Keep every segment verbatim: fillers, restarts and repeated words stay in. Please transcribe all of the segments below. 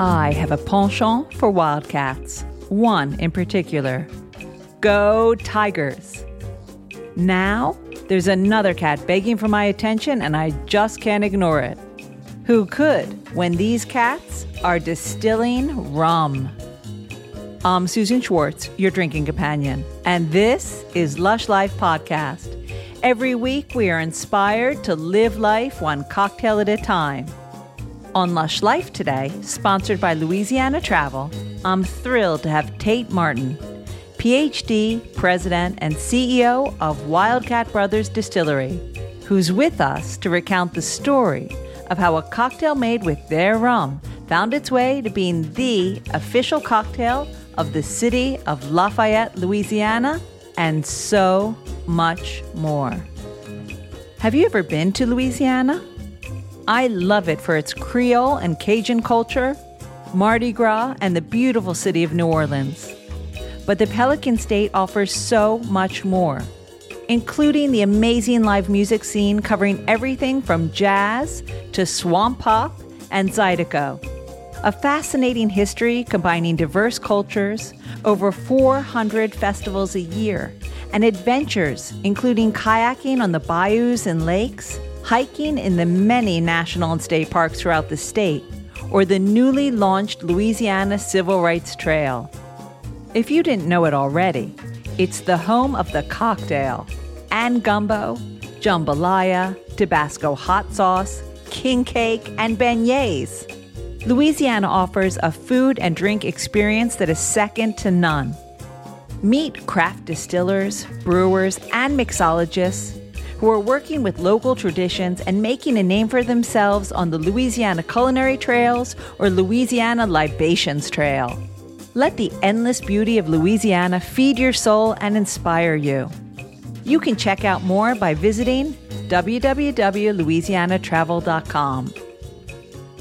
I have a penchant for wildcats, one in particular. Go Tigers! Now, there's another cat begging for my attention, and I just can't ignore it. Who could, when these cats are distilling rum? I'm Susan Schwartz, your drinking companion, and this is Lush Life Podcast. Every week, we are inspired to live life one cocktail at a time. On Lush Life today, sponsored by Louisiana Travel, I'm thrilled to have Tate Martin, P H D, President, and C E O of Wildcat Brothers Distillery, who's with us to recount the story of how a cocktail made with their rum found its way to being the official cocktail of the city of Lafayette, Louisiana, and so much more. Have you ever been to Louisiana? I love it for its Creole and Cajun culture, Mardi Gras, and the beautiful city of New Orleans. But the Pelican State offers so much more, including the amazing live music scene covering everything from jazz to swamp pop and zydeco. A fascinating history combining diverse cultures, over four hundred festivals a year, and adventures including kayaking on the bayous and lakes, hiking in the many national and state parks throughout the state, or the newly launched Louisiana Civil Rights Trail. If you didn't know it already, it's the home of the cocktail and gumbo, jambalaya, Tabasco hot sauce, king cake, and beignets. Louisiana offers a food and drink experience that is second to none. Meet craft distillers, brewers, and mixologists who are working with local traditions and making a name for themselves on the Louisiana Culinary Trails or Louisiana Libations Trail. Let the endless beauty of Louisiana feed your soul and inspire you. You can check out more by visiting w w w dot louisiana travel dot com.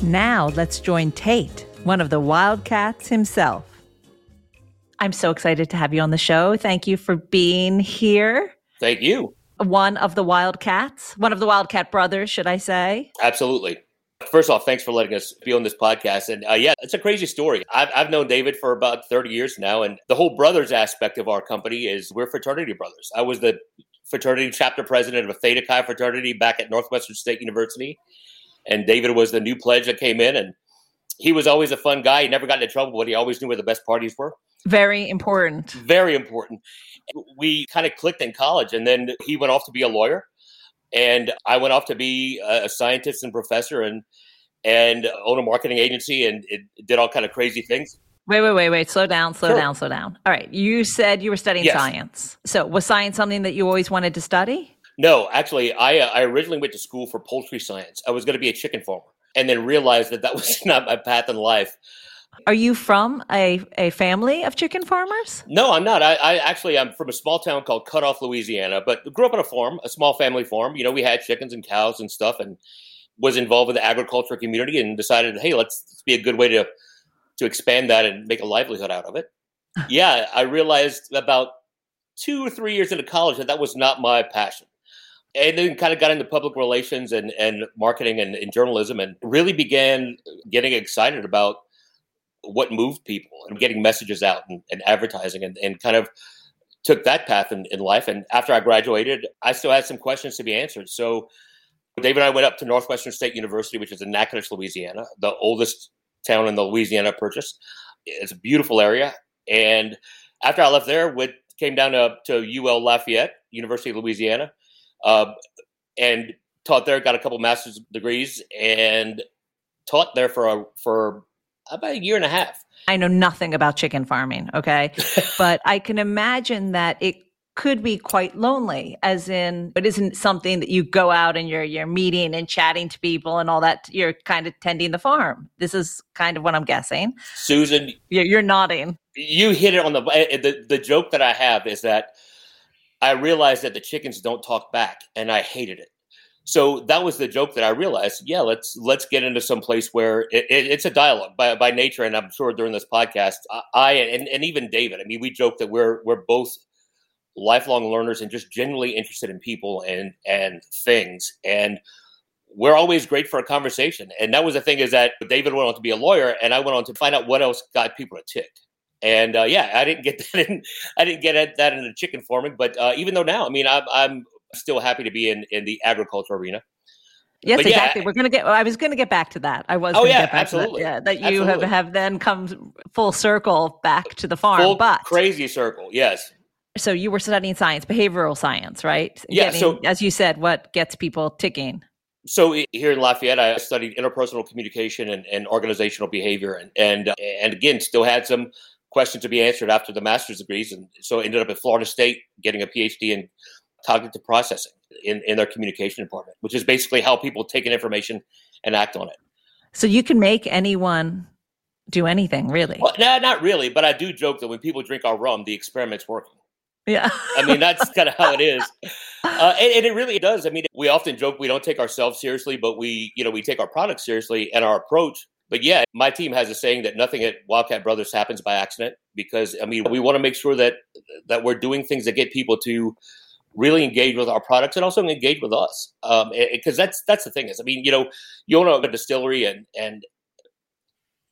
Now let's join Tate, one of the Wildcats himself. I'm so excited to have you on the show. Thank you for being here. Thank you. One of the Wildcats, one of the Wildcat brothers, should I say? Absolutely. First off, thanks for letting us be on this podcast. And uh, yeah, it's a crazy story. I've, I've known David for about thirty years now. And the whole brothers aspect of our company is we're fraternity brothers. I was the fraternity chapter president of a Theta Chi fraternity back at Northwestern State University. And David was the new pledge that came in. And he was always a fun guy. He never got into trouble, but he always knew where the best parties were. Very important. Very important. We kind of clicked in college. And then he went off to be a lawyer. And I went off to be a scientist and professor and and own a marketing agency and it did all kind of crazy things. Wait, wait, wait, wait. Slow down, slow sure. down, slow down. All right. You said you were studying yes. science. So was science something that you always wanted to study? No, actually, I, uh, I originally went to school for poultry science. I was going to be a chicken farmer and then realized that that was not my path in life. Are you from a, a family of chicken farmers? No, I'm not. I, I actually, I'm from a small town called Cut Off, Louisiana, but grew up on a farm, a small family farm. You know, we had chickens and cows and stuff and was involved with the agricultural community and decided, hey, let's, let's be a good way to, to expand that and make a livelihood out of it. Yeah, I realized about two or three years into college that that was not my passion. And then kind of got into public relations and, and marketing and, and journalism and really began getting excited about what moved people and getting messages out and, and advertising and, and kind of took that path in, in life. And after I graduated, I still had some questions to be answered. So David and I went up to Northwestern State University, which is in Natchitoches, Louisiana, the oldest town in the Louisiana Purchase. It's a beautiful area. And after I left there, we came down to, to U L Lafayette, University of Louisiana, uh, and taught there, got a couple master's degrees and taught there for a, for about a year and a half. I know nothing about chicken farming, okay? But I can imagine that it could be quite lonely, as in, it isn't something that you go out and you're, you're meeting and chatting to people and all that. You're kind of tending the farm. This is kind of what I'm guessing. Susan. You're, you're nodding. You hit it on the, the, the joke that I have is that I realized that the chickens don't talk back and I hated it. So that was the joke that I realized, yeah, let's let's get into some place where it, it, it's a dialogue by, by nature. And I'm sure during this podcast, I, I and, and even David, I mean, we joke that we're we're both lifelong learners and just genuinely interested in people and and things. And we're always great for a conversation. And that was the thing, is that David went on to be a lawyer and I went on to find out what else got people to tick. And uh, yeah, I didn't get that in, I didn't get that in the chicken farming. But uh, even though now, I mean, I'm, I'm still happy to be in, in the agriculture arena. Yes, but exactly. Yeah, We're going to get, well, I was going to get back to that. I was oh, going to yeah, get back absolutely. to that. Yeah, that you have, have then come full circle back to the farm. Full but crazy circle, yes. So you were studying science, behavioral science, right? Yeah. Getting, so, as you said, what gets people ticking? So here in Lafayette, I studied interpersonal communication and, and organizational behavior. And, and, and again, still had some questions to be answered after the master's degrees. And so ended up at Florida State getting a PhD in cognitive processing in, in their communication department, which is basically how people take in information and act on it. So you can make anyone do anything, really? Well, no, not really. But I do joke that when people drink our rum, the experiment's working. Yeah. I mean, that's kind of how it is. Uh, and, and it really does. I mean, we often joke we don't take ourselves seriously, but we, you know, we take our product seriously and our approach. But yeah, my team has a saying that nothing at Wildcat Brothers happens by accident, because, I mean, we want to make sure that that we're doing things that get people to really engage with our products and also engage with us. Um, because that's that's the thing is, I mean, you know, you own a distillery and, and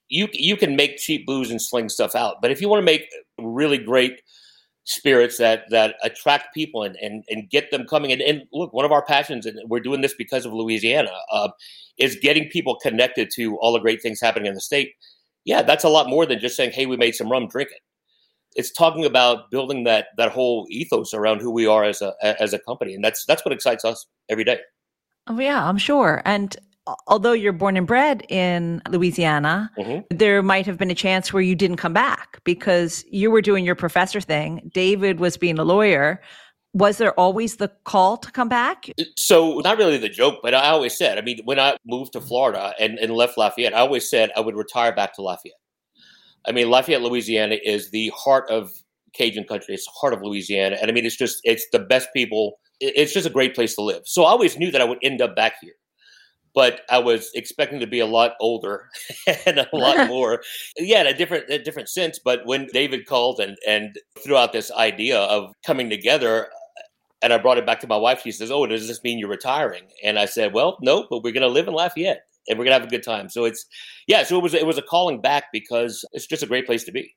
you, you can make cheap booze and sling stuff out. But if you want to make really great spirits that that attract people and and, and get them coming. And, and look, one of our passions, and we're doing this because of Louisiana, uh, is getting people connected to all the great things happening in the state. Yeah, that's a lot more than just saying, hey, we made some rum, drink it. It's talking about building that that whole ethos around who we are as a as a company. And that's that's what excites us every day. Oh, yeah, I'm sure. And although you're born and bred in Louisiana, mm-hmm. there might have been a chance where you didn't come back because you were doing your professor thing. David was being a lawyer. Was there always the call to come back? So not really the joke, but I always said, I mean, when I moved to Florida and, and left Lafayette, I always said I would retire back to Lafayette. I mean, Lafayette, Louisiana is the heart of Cajun country. It's the heart of Louisiana. And I mean, it's just, it's the best people. It's just a great place to live. So I always knew that I would end up back here. But I was expecting to be a lot older and a lot more, yeah, in a different, a different sense. But when David called and, and threw out this idea of coming together, and I brought it back to my wife, she says, "Oh, does this mean you're retiring?" And I said, "Well, no, but we're going to live in Lafayette and we're going to have a good time." So it's, yeah, so it was, it was a calling back because it's just a great place to be.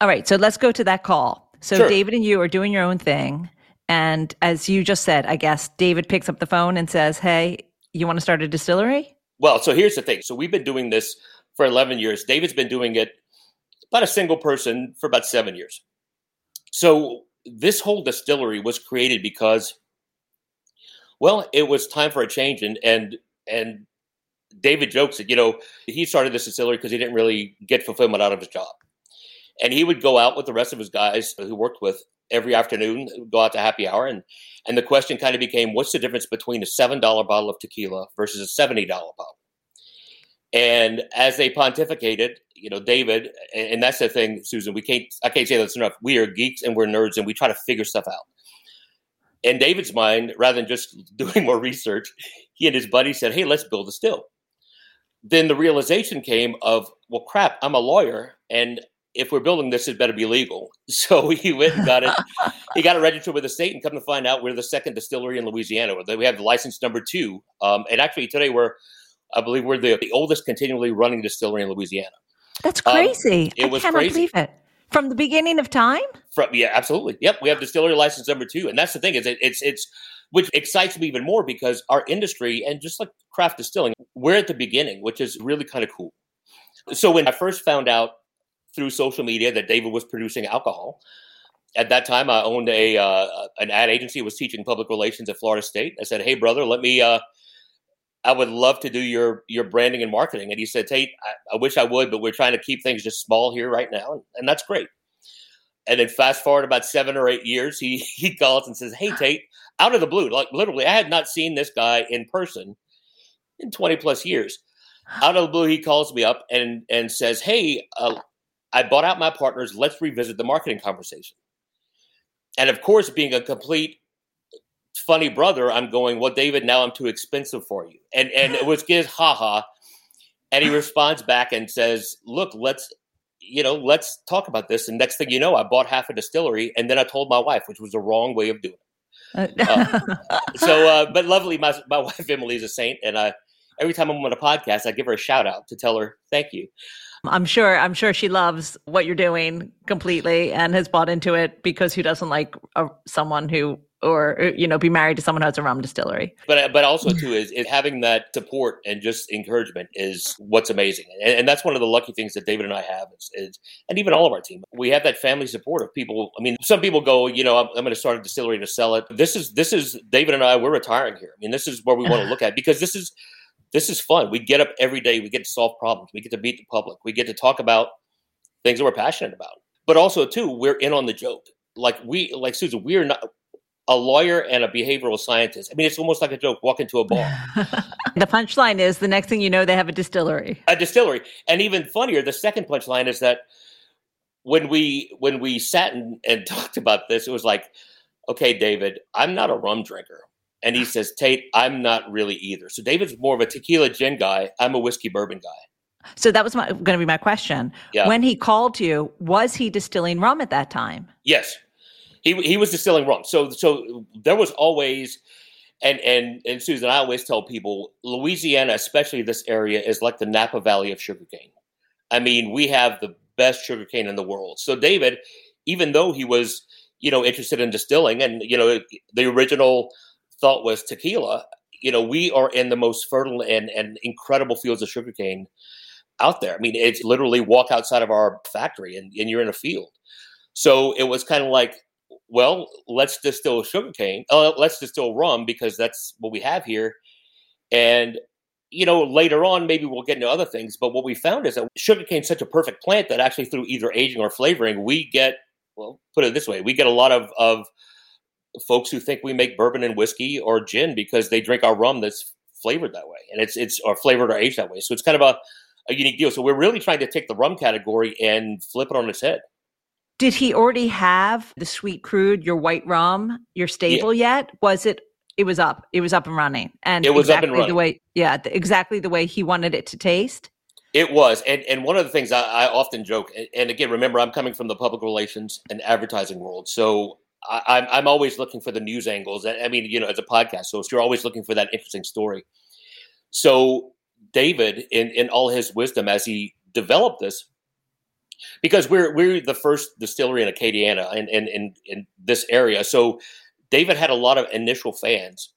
All right, so let's go to that call. So sure. David and you are doing your own thing, and as you just said, I guess David picks up the phone and says, "Hey, you want to start a distillery?" Well, so here's the thing. So we've been doing this for eleven years. David's been doing it about a single person for about seven years. So this whole distillery was created because, well, it was time for a change. And and and David jokes that, you know, he started this distillery because he didn't really get fulfillment out of his job. And he would go out with the rest of his guys who worked with every afternoon, go out to happy hour. And, and the question kind of became, what's the difference between a seven dollar bottle of tequila versus a seventy dollar bottle? And as they pontificated, you know, David, and, and that's the thing, Susan, we can't, I can't say this enough. We are geeks and we're nerds and we try to figure stuff out. In David's mind, rather than just doing more research, he and his buddy said, "Hey, let's build a still." Then the realization came of, well, crap, I'm a lawyer. And if we're building this, it better be legal. So he went and got it. He got it registered with the state, and come to find out, we're the second distillery in Louisiana. We have license number two. Um, and actually today we're, I believe we're the, the oldest continually running distillery in Louisiana. That's crazy. Um, it I was cannot crazy. believe it. From the beginning of time? From, yeah, absolutely. Yep. We have distillery license number two. And that's the thing is it, it's, it's, which excites me even more because our industry and just like craft distilling, we're at the beginning, which is really kind of cool. So when I first found out through social media that David was producing alcohol. At that time, I owned a uh, an ad agency, was teaching public relations at Florida State. I said, "Hey, brother, let me, uh, I would love to do your your branding and marketing." And he said, "Tate, I, I wish I would, but we're trying to keep things just small here right now." And, and that's great. And then fast forward about seven or eight years, he, he calls and says, "Hey, Tate," out of the blue. Like literally, I had not seen this guy in person in twenty plus years. Out of the blue, he calls me up and, and says, "Hey, uh, I bought out my partners. Let's revisit the marketing conversation." And of course, being a complete funny brother, I'm going, "Well, David, now I'm too expensive for you." And and it was his haha. And he responds back and says, "Look, let's, you know, let's talk about this." And next thing you know, I bought half a distillery. And then I told my wife, which was the wrong way of doing it. Uh, so, uh, but lovely, my, my wife Emily is a saint, and I, every time I'm on a podcast, I give her a shout out to tell her thank you. I'm sure, I'm sure she loves what you're doing completely and has bought into it, because who doesn't like a, someone who, or, you know, be married to someone who has a rum distillery. But but also too is, is having that support and just encouragement is what's amazing. And, and that's one of the lucky things that David and I have is, is, and even all of our team, we have that family support of people. I mean, some people go, you know, I'm, I'm going to start a distillery to sell it. This is, this is David and I, we're retiring here. I mean, this is where we want to look at, because this is, this is fun. We get up every day. We get to solve problems. We get to beat the public. We get to talk about things that we're passionate about. But also too, we're in on the joke. Like we, like Susan, we are not a lawyer and a behavioral scientist. I mean, it's almost like a joke, walk into a bar. The punchline is the next thing you know, they have a distillery. A distillery. And even funnier, the second punchline is that when we when we sat and, and talked about this, it was like, okay, David, I'm not a rum drinker. And he says, Tate, I'm not really either. So David's more of a tequila gin guy. I'm a whiskey bourbon guy. So that was my, going to be my question. Yeah. When he called you, was he distilling rum at that time? Yes, he he was distilling rum. So so there was always, and and and Susan, I always tell people, Louisiana, especially this area, is like the Napa Valley of sugarcane. I mean, we have the best sugarcane in the world. So David, even though he was, you know, interested in distilling, and you know, the original thought was tequila, you know, we are in the most fertile and, and incredible fields of sugarcane out there. I mean, it's literally walk outside of our factory and, and you're in a field. So it was kind of like, well, let's distill sugarcane. Uh, let's distill rum, because that's what we have here. And, you know, later on, maybe we'll get into other things. But what we found is that sugarcane is such a perfect plant that actually through either aging or flavoring, we get, well, put it this way, we get a lot of, of folks who think we make bourbon and whiskey or gin because they drink our rum that's flavored that way, and it's it's or flavored or aged that way. So it's kind of a, a unique deal. So we're really trying to take the rum category and flip it on its head. Did he already have the Sweet Crude, your white rum, your stable yeah. yet? Was it? It was up. It was up and running. And it was exactly up and running. The way, yeah, the, exactly the way he wanted it to taste. It was, and and one of the things I, I often joke, and, and again, remember, I'm coming from the public relations and advertising world, so. I'm I'm always looking for the news angles. I mean, you know, it's a podcast, so you're always looking for that interesting story. So David, in, in all his wisdom, as he developed this, because we're we're the first distillery in Acadiana and in, in, in, in this area, so David had a lot of initial fans.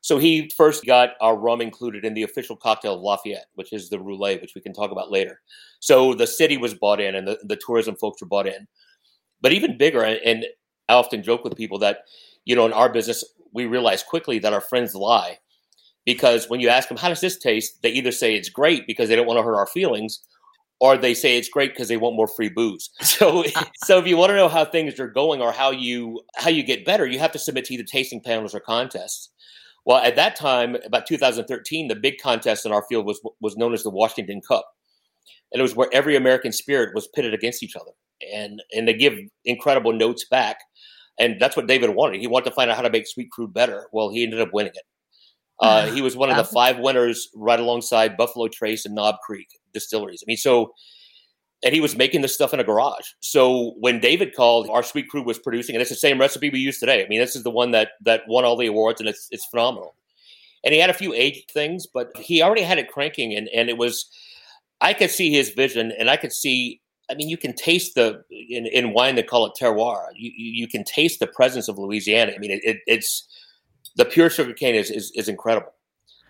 So he first got our rum included in the official cocktail of Lafayette, which is the roulette, which we can talk about later. So the city was bought in, and the, the tourism folks were bought in. But even bigger, and, and I often joke with people that, you know, in our business, we realize quickly that our friends lie, because when you ask them, how does this taste? They either say it's great because they don't want to hurt our feelings, or they say it's great because they want more free booze. So so if you want to know how things are going or how you how you get better, you have to submit to either tasting panels or contests. Well, at that time, about two thousand thirteen, the big contest in our field was was known as the Washington Cup. And it was where every American spirit was pitted against each other. And and they give incredible notes back. And that's what David wanted. He wanted to find out how to make Sweet Crude better. Well, he ended up winning it. Uh, he was one of the five winners right alongside Buffalo Trace and Knob Creek distilleries. I mean, so, and he was making this stuff in a garage. So when David called, our Sweet Crude was producing, and it's the same recipe we use today. I mean, this is the one that that won all the awards, and it's it's phenomenal. And he had a few aged things, but he already had it cranking, and and it was, I could see his vision, and I could see, I mean, you can taste the, in, in wine they call it terroir. You, you you can taste the presence of Louisiana. I mean, it, it, it's, the pure sugarcane is, is is incredible.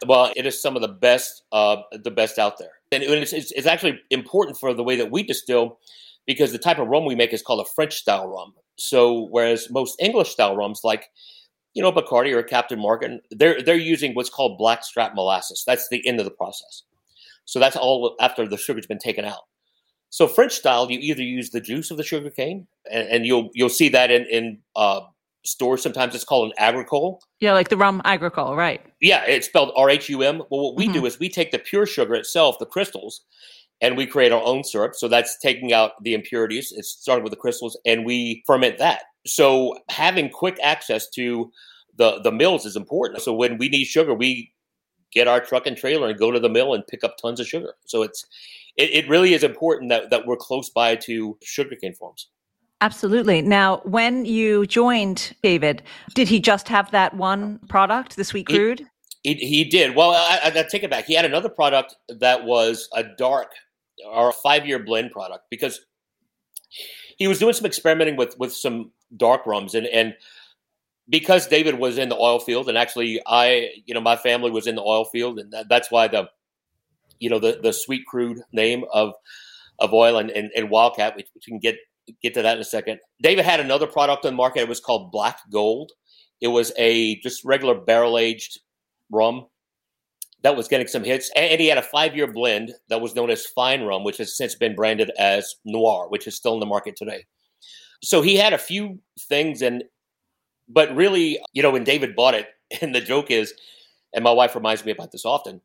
Well, it is some of the best, uh, the best out there. And it's, it's it's actually important for the way that we distill, because the type of rum we make is called a French style rum. So whereas most English style rums, like, you know, Bacardi or Captain Morgan, they're they're using what's called blackstrap molasses. That's the end of the process. So that's all after the sugar's been taken out. So French style, you either use the juice of the sugarcane, and, and you'll you'll see that in in uh, stores. Sometimes it's called an agricole. Yeah, like the rum agricole, right? Yeah, it's spelled R H U M. Well, what we mm-hmm. do is we take the pure sugar itself, the crystals, and we create our own syrup. So that's taking out the impurities. It started with the crystals, and we ferment that. So having quick access to the the mills is important. So when we need sugar, we get our truck and trailer and go to the mill and pick up tons of sugar. So it's, it, it really is important that, that we're close by to sugarcane farms. Absolutely. Now, when you joined David, did he just have that one product, the Sweet Crude? He, he, he did. Well, I, I take it back. He had another product that was a dark or a five-year blend product because he was doing some experimenting with, with some dark rums. And, and because David was in the oil field, and actually I, you know, my family was in the oil field, and that, that's why the, you know, the, the Sweet Crude name of of oil and, and, and Wildcat, which, which we can get get to that in a second. David had another product on the market. It was called Black Gold. It was a just regular barrel-aged rum that was getting some hits. And he had a five-year blend that was known as Fine Rum, which has since been branded as Noir, which is still in the market today. So he had a few things, and but really, you know, when David bought it, and the joke is, and my wife reminds me about this often,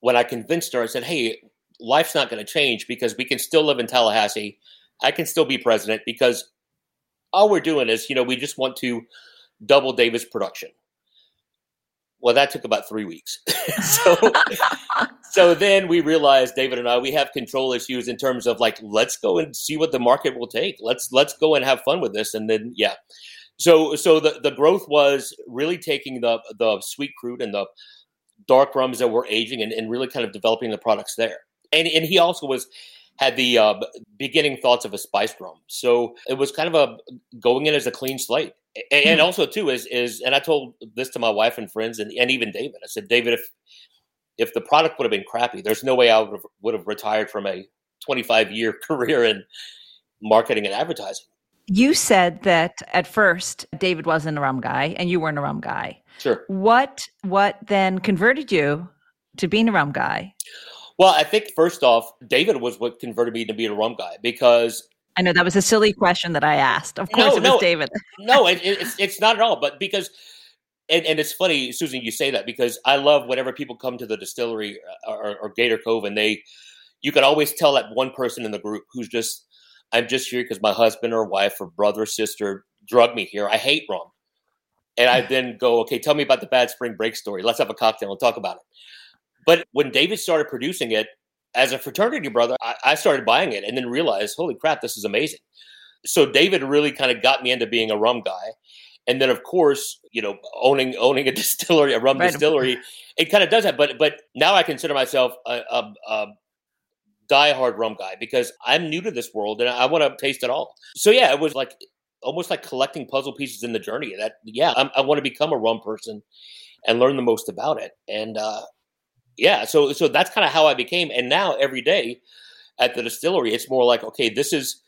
when I convinced her, I said, hey, life's not going to change because we can still live in Tallahassee. I can still be president because all we're doing is, you know, we just want to double David's production. Well, that took about three weeks. so, so then we realized, David and I, we have control issues in terms of like, let's go and see what the market will take. Let's let's go and have fun with this. And then, yeah. So so the, the growth was really taking the, the Sweet Crude and the dark rums that were aging and, and really kind of developing the products there. And and he also was had the uh, beginning thoughts of a spiced rum. So it was kind of a going in as a clean slate. And, and also too is, is, and I told this to my wife and friends and, and even David, I said, David, if, if the product would have been crappy, there's no way I would have, would have retired from a twenty-five year career in marketing and advertising. You said that at first David wasn't a rum guy and you weren't a rum guy. Sure. What, what then converted you to being a rum guy? Well, I think first off, David was what converted me to being a rum guy because I know that was a silly question that I asked. Of course, no, it was no, David. no, it, it's it's not at all. But because, and, and it's funny, Susan, you say that because I love whenever people come to the distillery or, or Gator Cove, and they, you can always tell that one person in the group who's just, I'm just here because my husband or wife or brother or sister drug me here. I hate rum, and I then go, okay, tell me about the bad spring break story. Let's have a cocktail and talk about it. But when David started producing it, as a fraternity brother, I, I started buying it and then realized, holy crap, this is amazing. So David really kind of got me into being a rum guy. And then, of course, you know, owning owning a distillery, a rum right. distillery, it kind of does that. But but now I consider myself a, a, a diehard rum guy because I'm new to this world and I want to taste it all. So yeah, it was like almost like collecting puzzle pieces in the journey. That yeah, I'm, I want to become a rum person and learn the most about it. And uh Yeah, so so that's kind of how I became, and now every day at the distillery, it's more like, okay, this is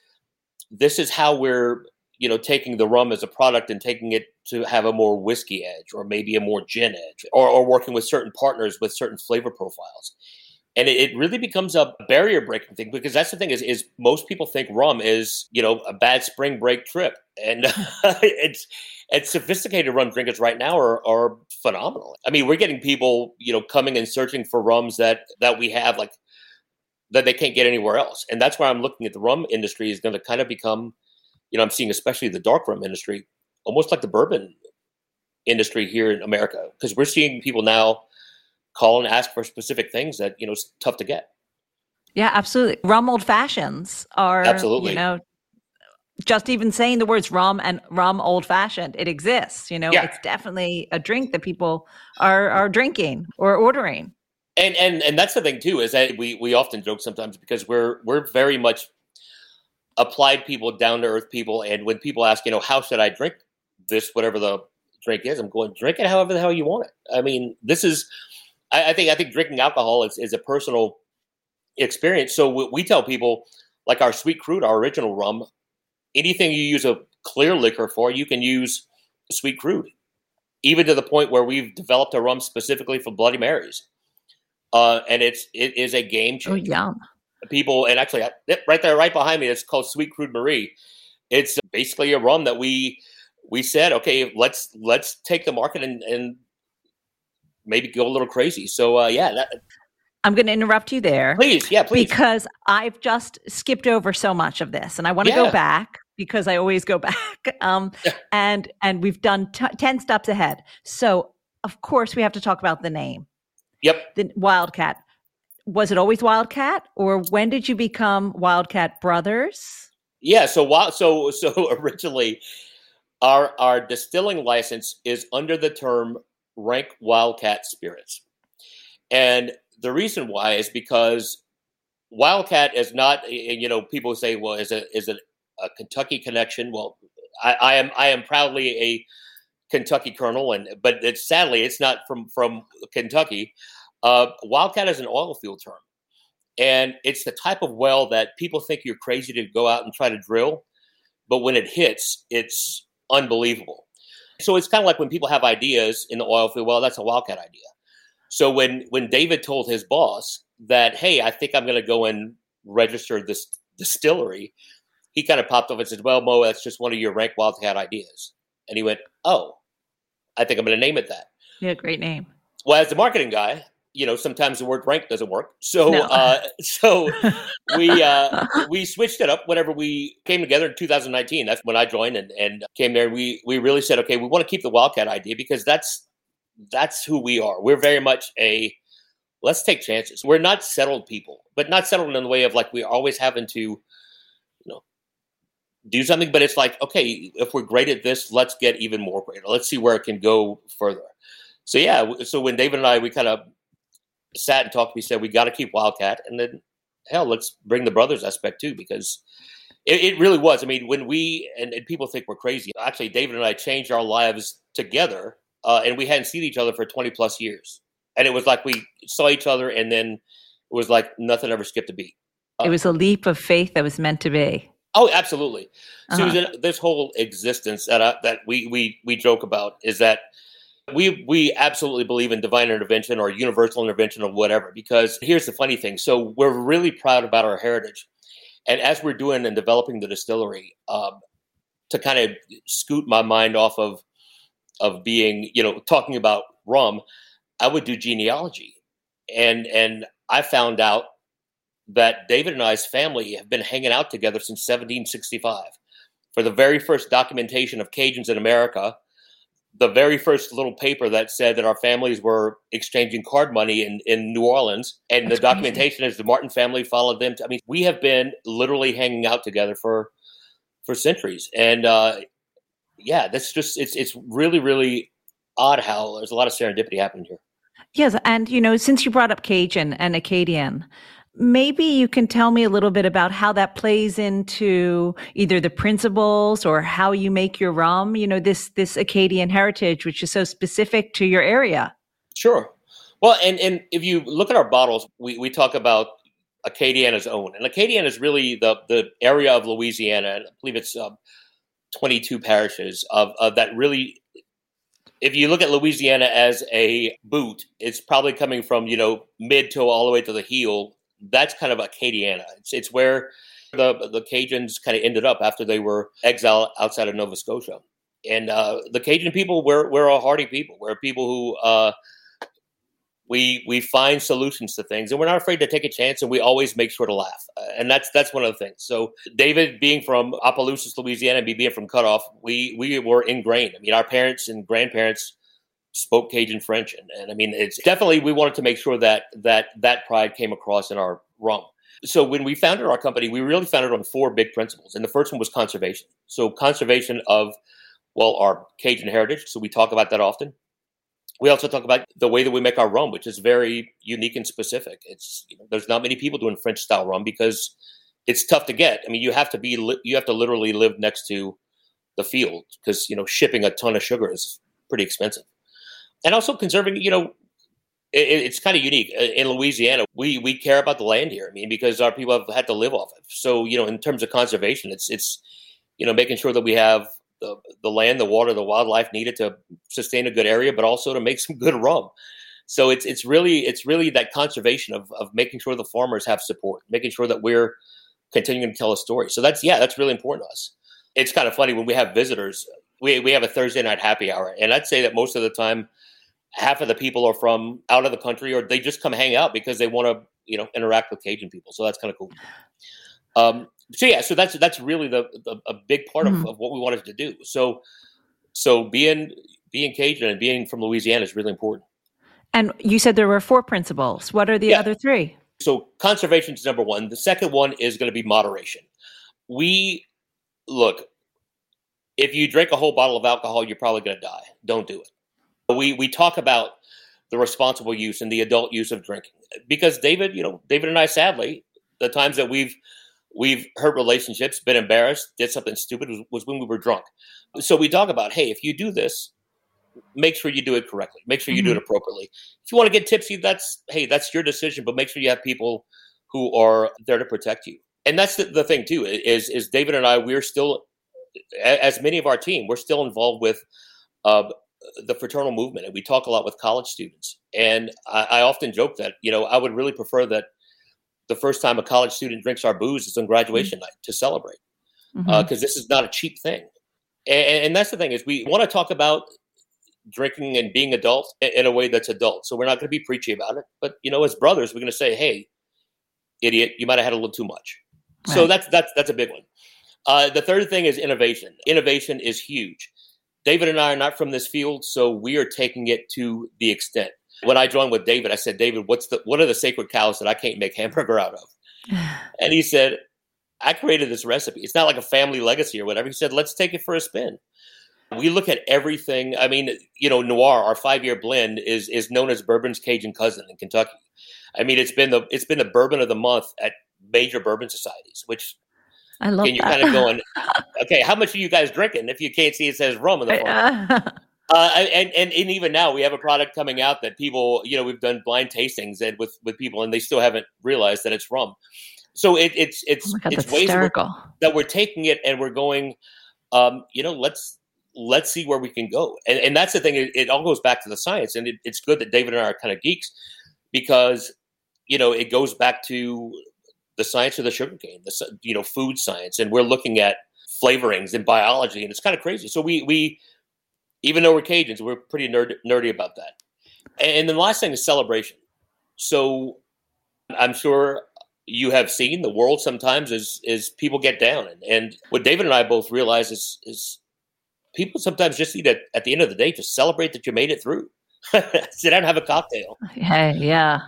this is how we're you know taking the rum as a product and taking it to have a more whiskey edge, or maybe a more gin edge, or, or working with certain partners with certain flavor profiles, and it, it really becomes a barrier breaking thing because that's the thing is is most people think rum is you know a bad spring break trip, and it's. And sophisticated rum drinkers right now are, are phenomenal. I mean, we're getting people, you know, coming and searching for rums that, that we have, like, that they can't get anywhere else. And that's why I'm looking at the rum industry is going to kind of become, you know, I'm seeing especially the dark rum industry, almost like the bourbon industry here in America. Because we're seeing people now call and ask for specific things that, you know, it's tough to get. Yeah, absolutely. Rum old fashions are, absolutely. you know, just even saying the words rum and rum old fashioned, it exists. You know, yeah. It's definitely a drink that people are are drinking or ordering. And and and that's the thing too, is that we we often joke sometimes because we're we're very much applied people, down to earth people. And when people ask, you know, how should I drink this, whatever the drink is, I'm going, drink it however the hell you want it. I mean, this is I, I think I think drinking alcohol is, is a personal experience. So we, we tell people, like our Sweet Crude, our original rum. Anything you use a clear liquor for, you can use Sweet Crude, even to the point where we've developed a rum specifically for Bloody Marys, uh, and it's it is a game changer. Oh, yeah. People, and actually, right there, right behind me, it's called Sweet Crude Marie. It's basically a rum that we we said, okay, let's let's take the market and, and maybe go a little crazy. So, uh, yeah. That, I'm going to interrupt you there. Please, yeah, please. Because I've just skipped over so much of this, and I want to yeah. go back. Because I always go back, um, yeah. and and we've done t- ten steps ahead. So of course we have to talk about the name. Yep. The Wildcat. Was it always Wildcat, or when did you become Wildcat Brothers? Yeah, so while, so so originally, our our distilling license is under the term Rank Wildcat Spirits, and the reason why is because Wildcat is not, you know, people say, well, is it is it a Kentucky connection? Well, I, I am I am proudly a Kentucky colonel, and but it's sadly it's not from from Kentucky. Uh, Wildcat is an oil field term. And it's the type of well that people think you're crazy to go out and try to drill. But when it hits, it's unbelievable. So it's kind of like when people have ideas in the oil field, well, that's a Wildcat idea. So when, when David told his boss that, hey, I think I'm going to go and register this distillery, he kind of popped up and said, well, Mo, that's just one of your Rank Wildcat ideas. And he went, oh, I think I'm going to name it that. Yeah, great name. Well, as the marketing guy, you know, sometimes the word rank doesn't work. So, no. uh, so we, uh, we switched it up whenever we came together in two thousand nineteen. That's when I joined and, and came there. We, we really said, okay, we want to keep the Wildcat idea because that's, that's who we are. We're very much a, let's take chances. We're not settled people, but not settled in the way of like, we're always having to, you know, do something, but it's like, okay, if we're great at this, let's get even more greater. Let's see where it can go further. So yeah. So when David and I, we kind of sat and talked, we said, we got to keep Wildcat. And then, hell, let's bring the brothers aspect too, because it, it really was. I mean, when we, and, and people think we're crazy. Actually, David and I changed our lives together, uh, and we hadn't seen each other for twenty plus years. And it was like we saw each other, and then it was like nothing ever skipped a beat. Uh, it was a leap of faith that was meant to be. Oh, absolutely. Uh-huh. Susan, this whole existence that I, that we, we we joke about is that We we absolutely believe in divine intervention or universal intervention or whatever, because here's the funny thing. So we're really proud about our heritage. And as we're doing and developing the distillery, um, to kind of scoot my mind off of of being, you know, talking about rum, I would do genealogy. And and I found out that David and I's family have been hanging out together since seventeen sixty-five for the very first documentation of Cajuns in America. The very first little paper that said that our families were exchanging card money in, in New Orleans. And That's the documentation crazy. Is the Martin family followed them. To, I mean, we have been literally hanging out together for, for centuries. And uh, yeah, that's just, it's, it's really, really odd how there's a lot of serendipity happening here. Yes. And, you know, since you brought up Cajun and Acadian, maybe you can tell me a little bit about how that plays into either the principles or how you make your rum, you know, this this Acadian heritage, which is so specific to your area. Sure. Well, and, and if you look at our bottles, we, we talk about Acadiana's own. And Acadiana is really the, the area of Louisiana, and I believe it's um, twenty-two parishes of, of that really, if you look at Louisiana as a boot, it's probably coming from, you know, mid-toe all the way to the heel. That's kind of Acadiana. It's it's where the the Cajuns kind of ended up after they were exiled outside of Nova Scotia. And uh, the Cajun people, we're we're a hardy people. We're people who uh, we we find solutions to things, and we're not afraid to take a chance. And we always make sure to laugh. And that's that's one of the things. So David, being from Opelousas, Louisiana, and me being from Cutoff, we we were ingrained. I mean, our parents and grandparents spoke Cajun French. And, and I mean, it's definitely, we wanted to make sure that, that that pride came across in our rum. So when we founded our company, we really founded on four big principles. And the first one was conservation. So conservation of, well, our Cajun heritage. So we talk about that often. We also talk about the way that we make our rum, which is very unique and specific. It's, you know, there's not many people doing French style rum because it's tough to get. I mean, you have to be, li- you have to literally live next to the field because, you know, shipping a ton of sugar is pretty expensive. And also conserving, you know, it, it's kind of unique. In Louisiana, we we care about the land here. I mean, because our people have had to live off it. So, you know, in terms of conservation, it's, it's you know, making sure that we have the, the land, the water, the wildlife needed to sustain a good area, but also to make some good rum. So it's it's really it's really that conservation of of making sure the farmers have support, making sure that we're continuing to tell a story. So that's, yeah, that's really important to us. It's kind of funny when we have visitors, we we have a Thursday night happy hour. And I'd say that most of the time, half of the people are from out of the country, or they just come hang out because they want to, you know, interact with Cajun people. So that's kind of cool. Um, so yeah, so that's that's really the, the a big part mm-hmm. of, of what we wanted to do. So so being being Cajun and being from Louisiana is really important. And you said there were four principles. What are the yeah. other three? So conservation is number one. The second one is going to be moderation. We look, if you drink a whole bottle of alcohol, you're probably going to die. Don't do it. We we talk about the responsible use and the adult use of drinking because David, you know, David and I, sadly, the times that we've we've hurt relationships, been embarrassed, did something stupid was, was when we were drunk. So we talk about, hey, if you do this, make sure you do it correctly. Make sure you mm-hmm. do it appropriately. If you want to get tipsy, that's hey, that's your decision. But make sure you have people who are there to protect you. And that's the, the thing too. Is is David and I, we're still, as many of our team, we're still involved with uh, the fraternal movement, and we talk a lot with college students. And I, I often joke that, you know, I would really prefer that the first time a college student drinks our booze is on graduation mm-hmm. night to celebrate, because mm-hmm. uh, this is not a cheap thing. And, and that's the thing, is we want to talk about drinking and being adults in a way that's adult. So we're not going to be preachy about it. But, you know, as brothers, we're going to say, hey, idiot, you might have had a little too much. Right. So that's that's that's a big one. Uh, the third thing is innovation. Innovation is huge. David and I are not from this field, so we are taking it to the extent. When I joined with David, I said, David, what's the what are the sacred cows that I can't make hamburger out of? And he said, I created this recipe. It's not like a family legacy or whatever. He said, let's take it for a spin. We look at everything. I mean, you know, Noir, our five-year blend, is is known as bourbon's Cajun cousin in Kentucky. I mean, it's been the it's been the bourbon of the month at major bourbon societies, which I love. And you're that. kind of going, okay, how much are you guys drinking? If you can't see, it says rum in the front. Uh, uh, and, and and even now, we have a product coming out that people, you know, we've done blind tastings and with, with people, and they still haven't realized that it's rum. So it, it's it's oh God, it's ways we're, that we're taking it, and we're going, um, you know, let's let's see where we can go. And and that's the thing; it, it all goes back to the science, and it, it's good that David and I are kind of geeks because, you know, it goes back to the science of the sugarcane, the, you know, food science, and we're looking at flavorings and biology, and it's kind of crazy. So we, we even though we're Cajuns, we're pretty nerd, nerdy about that. And then the last thing is celebration. So I'm sure you have seen the world sometimes is is people get down, and, and what David and I both realize is is people sometimes just need to, at the end of the day, just celebrate that you made it through. Sit down and have a cocktail. Hey, yeah,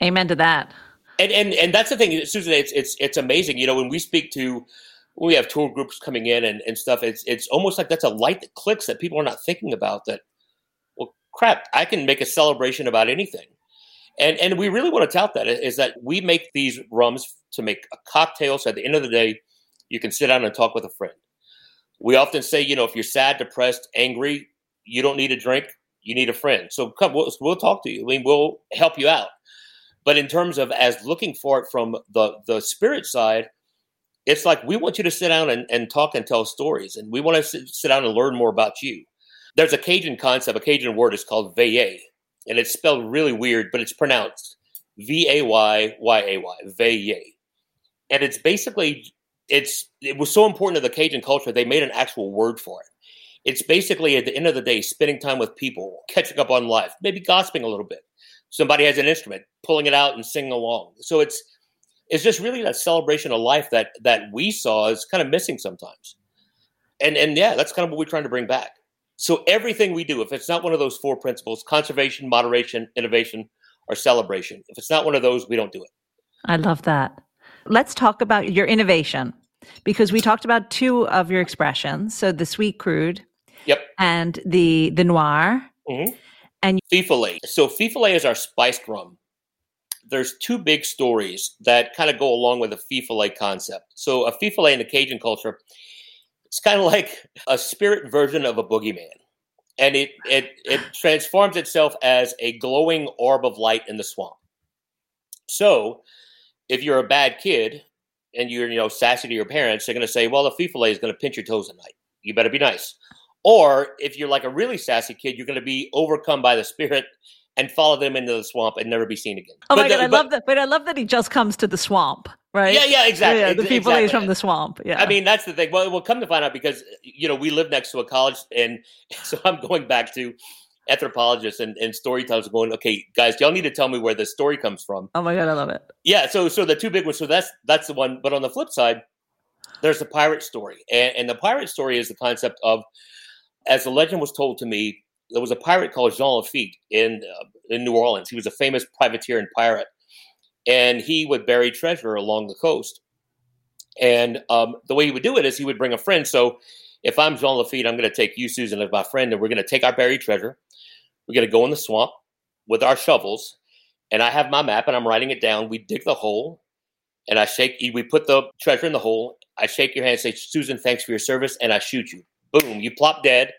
amen to that. And, and and that's the thing, Susan, it's it's it's amazing. You know, when we speak to, when we have tour groups coming in and, and stuff, it's it's almost like that's a light that clicks that people are not thinking about, that, well, crap, I can make a celebration about anything. And and we really want to tout that, is that we make these rums to make a cocktail. So at the end of the day, you can sit down and talk with a friend. We often say, you know, if you're sad, depressed, angry, you don't need a drink, you need a friend. So come, we'll, we'll talk to you. I mean, we'll help you out. But in terms of as looking for it from the, the spirit side, it's like we want you to sit down and, and talk and tell stories. And we want to sit, sit down and learn more about you. There's a Cajun concept, a Cajun word is called veillée. And it's spelled really weird, but it's pronounced V A Y Y A Y, veillée. And it's basically, it's it was so important to the Cajun culture, they made an actual word for it. It's basically, at the end of the day, spending time with people, catching up on life, maybe gossiping a little bit. Somebody has an instrument, pulling it out and singing along. So it's it's just really that celebration of life that that we saw is kind of missing sometimes. And and yeah, that's kind of what we're trying to bring back. So everything we do, if it's not one of those four principles, conservation, moderation, innovation, or celebration, if it's not one of those, we don't do it. I love that. Let's talk about your innovation, because we talked about two of your expressions. So the sweet crude, yep, and the, the noir. Mm-hmm. And Fifolet. So Fifolet is our spiced rum. There's two big stories that kind of go along with the Fifolet concept. So a Fifolet in the Cajun culture, it's kind of like a spirit version of a boogeyman. And it, it, it transforms itself as a glowing orb of light in the swamp. So if you're a bad kid and you're, you know, sassy to your parents, they're going to say, well, the Fifolet is going to pinch your toes at night. You better be nice. Or if you're like a really sassy kid, you're going to be overcome by the spirit and follow them into the swamp and never be seen again. Oh, but my God, the, I but, love that. But I love that he just comes to the swamp, right? Yeah, yeah, exactly. Yeah, the people exactly. from the swamp. Yeah. I mean, that's the thing. Well, we'll come to find out because, you know, we live next to a college. And so I'm going back to anthropologists and, and storytellers going, okay, guys, y'all need to tell me where this story comes from. Oh, my God, I love it. Yeah. So so the two big ones. So that's, that's the one. But on the flip side, there's the pirate story. And, and the pirate story is the concept of, as the legend was told to me, there was a pirate called Jean Lafitte in uh, in New Orleans. He was a famous privateer and pirate, and he would bury treasure along the coast. And um, the way he would do it is he would bring a friend. So if I'm Jean Lafitte, I'm going to take you, Susan, as my friend, and we're going to take our buried treasure. We're going to go in the swamp with our shovels, and I have my map, and I'm writing it down. We dig the hole, and I shake. We put the treasure in the hole. I shake your hand and say, Susan, thanks for your service, and I shoot you. Boom, you plop dead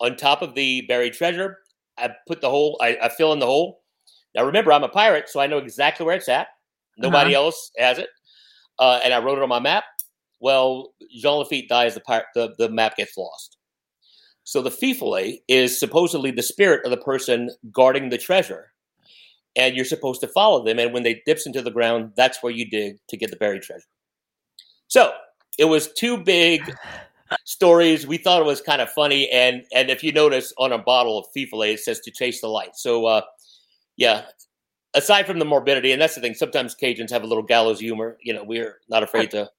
on top of the buried treasure. I put the hole. I, I fill in the hole. Now, remember, I'm a pirate, so I know exactly where it's at. Nobody uh-huh. else has it. Uh, and I wrote it on my map. Well, Jean Lafitte dies, the, pirate, the the map gets lost. So the Fifolet is supposedly the spirit of the person guarding the treasure. And you're supposed to follow them. And when they dips into the ground, that's where you dig to get the buried treasure. So it was two big stories. We thought it was kind of funny. And and if you notice on a bottle of Fifolet, it says to chase the light. So, uh, yeah. Aside from the morbidity, and that's the thing, sometimes Cajuns have a little gallows humor. You know, we're not afraid to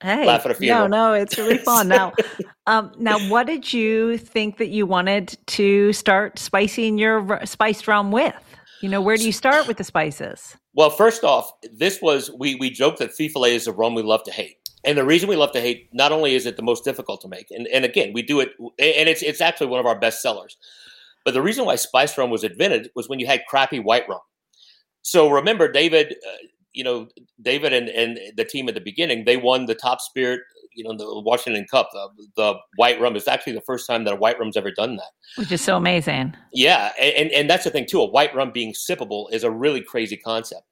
hey, laugh at a funeral. No, no, it's really fun. Now, um, now, what did you think that you wanted to start spicing your spiced rum with? You know, where do you start with the spices? Well, first off, this was, we we joke that Fifolet is a rum we love to hate. And the reason we love to hate, not only is it the most difficult to make, and, and again, we do it, and it's it's actually one of our best sellers. But the reason why spiced rum was invented was when you had crappy white rum. So remember, David, uh, you know, David and, and the team at the beginning, they won the top spirit, you know, the Washington Cup, the, the white rum. It's actually the first time that a white rum's ever done that. Which is so amazing. Yeah. And, and that's the thing, too. A white rum being sippable is a really crazy concept.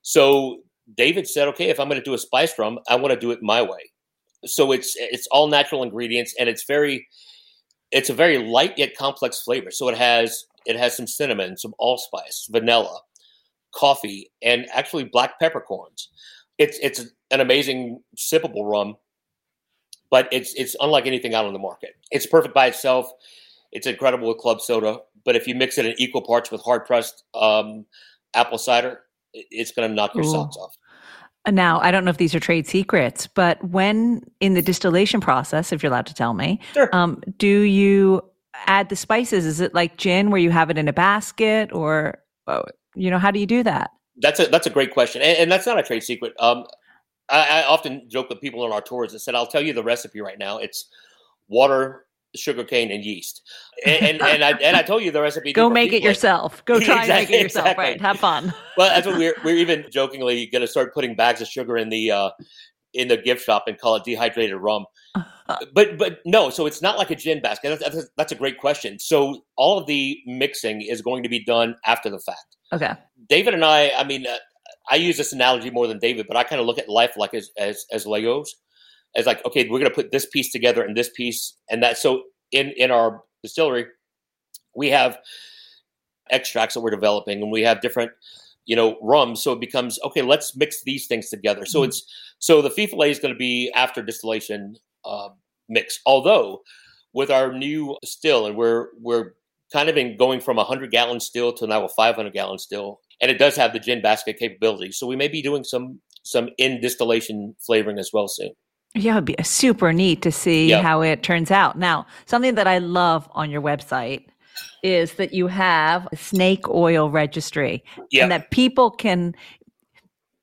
So David said, okay, if I'm going to do a spiced rum, I want to do it my way. So it's it's all natural ingredients, and it's very it's a very light yet complex flavor. So it has it has some cinnamon, some allspice, vanilla, coffee, and actually black peppercorns. It's it's an amazing sippable rum, but it's it's unlike anything out on the market. It's perfect by itself. It's incredible with club soda, but if you mix it in equal parts with hard-pressed um, apple cider, it's going to knock your Ooh. socks off. Now, I don't know if these are trade secrets, but when in the distillation process, if you're allowed to tell me, sure. um, do you add the spices? Is it like gin where you have it in a basket or... Oh, you know, how do you do that? That's a that's a great question. And, and that's not a trade secret. Um, I, I often joke with people on our tours that said, I'll tell you the recipe right now. It's water, sugar cane, and yeast. And and, and I and I told you the recipe. Go make it yourself. Go try exactly, and make it yourself. Exactly. Right. Have fun. Well, that's what we're we're even jokingly gonna start putting bags of sugar in the uh, in the gift shop and call it dehydrated rum. But but no, so it's not like a gin basket. That's, that's, that's a great question. So all of the mixing is going to be done after the fact. Okay. David and I, I mean, uh, I use this analogy more than David, but I kind of look at life like as, as, as Legos, as like, okay, we're going to put this piece together and this piece and that. So in, in our distillery, we have extracts that we're developing and we have different, you know, rums. So it becomes, okay, let's mix these things together. So mm-hmm. it's, so the Fifolet is going to be after distillation uh, mix. Although with our new still, and we're, we're, kind of in going from a one hundred gallon still to now a five hundred gallon still. And it does have the gin basket capability. So we may be doing some some in-distillation flavoring as well soon. Yeah, it would be super neat to see yeah. how it turns out. Now, something that I love on your website is that you have a snake oil registry. Yeah. And that people can,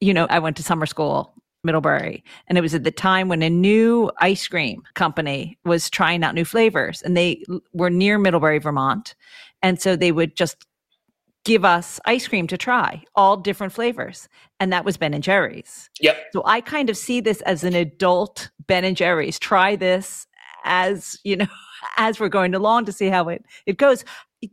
you know, I went to summer school, Middlebury, and it was at the time when a new ice cream company was trying out new flavors, and they were near Middlebury, Vermont, and so they would just give us ice cream to try, all different flavors, and that was Ben and Jerry's. Yep. So I kind of see this as an adult Ben and Jerry's. Try this as, you know, as we're going along to see how it, it goes.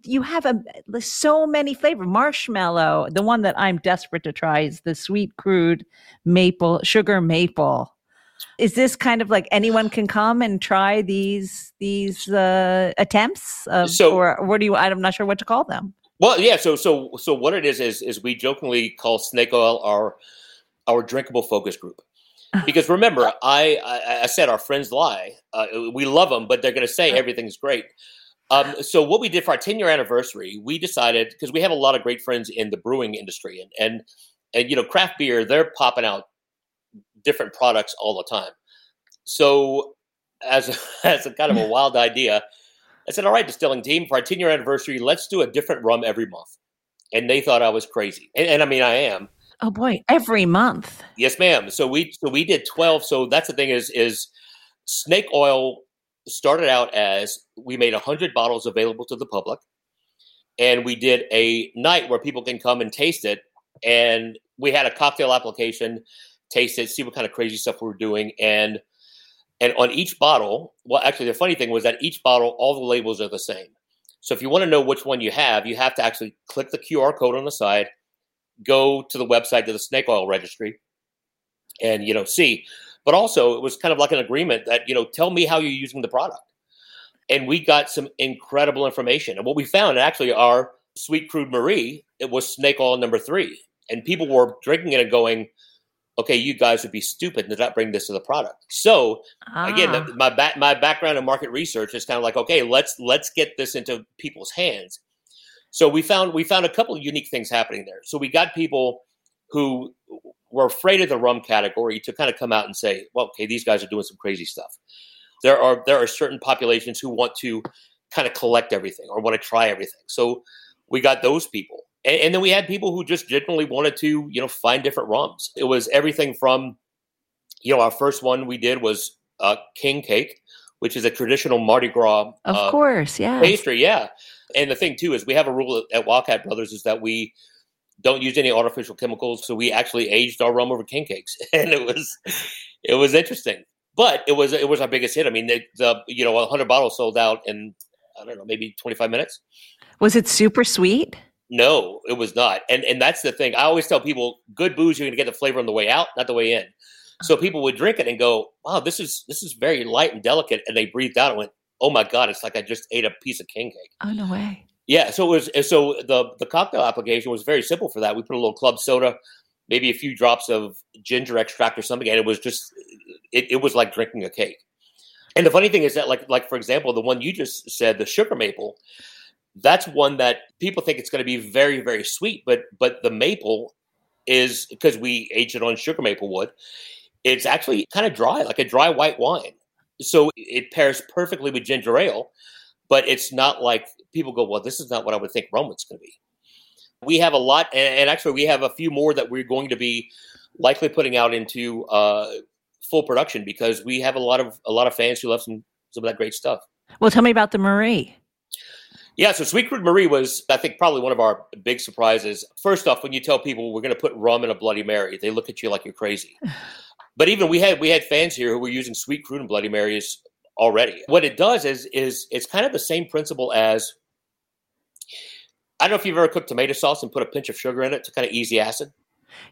You have a, so many flavors. Marshmallow. The one that I'm desperate to try is the sweet crude maple, sugar maple. Is this kind of like anyone can come and try these these uh, attempts? Of, so, or what do you? I'm not sure what to call them. Well, yeah. So so so what it is is is we jokingly call snake oil our our drinkable focus group. Because remember, I, I I said our friends lie. Uh, we love them, but they're going to say everything's great. Um, so what we did for our ten-year anniversary, we decided, because we have a lot of great friends in the brewing industry, and, and and you know, craft beer, they're popping out different products all the time. So as as a kind of a wild idea, I said, all right, distilling team, for our ten-year anniversary, let's do a different rum every month. And they thought I was crazy. And, and I mean, I am. Oh boy, every month. Yes, ma'am. So we so we did twelve. So that's the thing is is snake oil started out as we made one hundred bottles available to the public. And we did a night where people can come and taste it. And we had a cocktail application, taste it, see what kind of crazy stuff we were doing. And and on each bottle, well, actually, the funny thing was that each bottle, all the labels are the same. So if you want to know which one you have, you have to actually click the Q R code on the side, go to the website, to the snake oil registry, and, you know, see. But also, it was kind of like an agreement that, you know, tell me how you're using the product. And we got some incredible information. And what we found, actually, our Sweet Crude Marie, it was snake oil number three. And people were drinking it and going, okay, you guys would be stupid to not bring this to the product. So ah. again, my ba- my background in market research is kind of like, okay, let's let's get this into people's hands. So we found we found a couple of unique things happening there. So we got people who were afraid of the rum category to kind of come out and say, well, okay, these guys are doing some crazy stuff. There are there are certain populations who want to kind of collect everything or want to try everything. So we got those people. And, and then we had people who just generally wanted to, you know, find different rums. It was everything from, you know, our first one we did was uh, king cake, which is a traditional Mardi Gras of uh, course, yeah, pastry. Yeah. And the thing, too, is we have a rule at Wildcat Brothers is that we don't use any artificial chemicals. So we actually aged our rum over king cakes. And it was it was interesting. But it was it was our biggest hit. I mean, the, the you know, one hundred bottles sold out in, I don't know, maybe twenty-five minutes. Was it super sweet? No, it was not. And and that's the thing. I always tell people, good booze, you're going to get the flavor on the way out, not the way in. So people would drink it and go, wow, this is this is very light and delicate. And they breathed out and went, oh, my God, it's like I just ate a piece of king cake. Oh, no way. Yeah, so it was. So the, the cocktail application was very simple for that. We put a little club soda, maybe a few drops of ginger extract or something, and it was just it, – it was like drinking a cake. And the funny thing is that, like, like for example, the one you just said, the sugar maple, that's one that people think it's going to be very, very sweet, but but the maple is – because we aged it on sugar maple wood, it's actually kind of dry, like a dry white wine. So it pairs perfectly with ginger ale, but it's not like people go, well, this is not what I would think rum was going to be. We have a lot, and actually we have a few more that we're going to be likely putting out into uh, full production because we have a lot of a lot of fans who love some, some of that great stuff. Well, tell me about the Marie. Yeah, so Sweet Crude Marie was, I think, probably one of our big surprises. First off, when you tell people we're going to put rum in a Bloody Mary, they look at you like you're crazy. But even we had we had fans here who were using Sweet Crude and Bloody Marys already. What it does is is it's kind of the same principle as, I don't know if you've ever cooked tomato sauce and put a pinch of sugar in it to kind of ease the acid.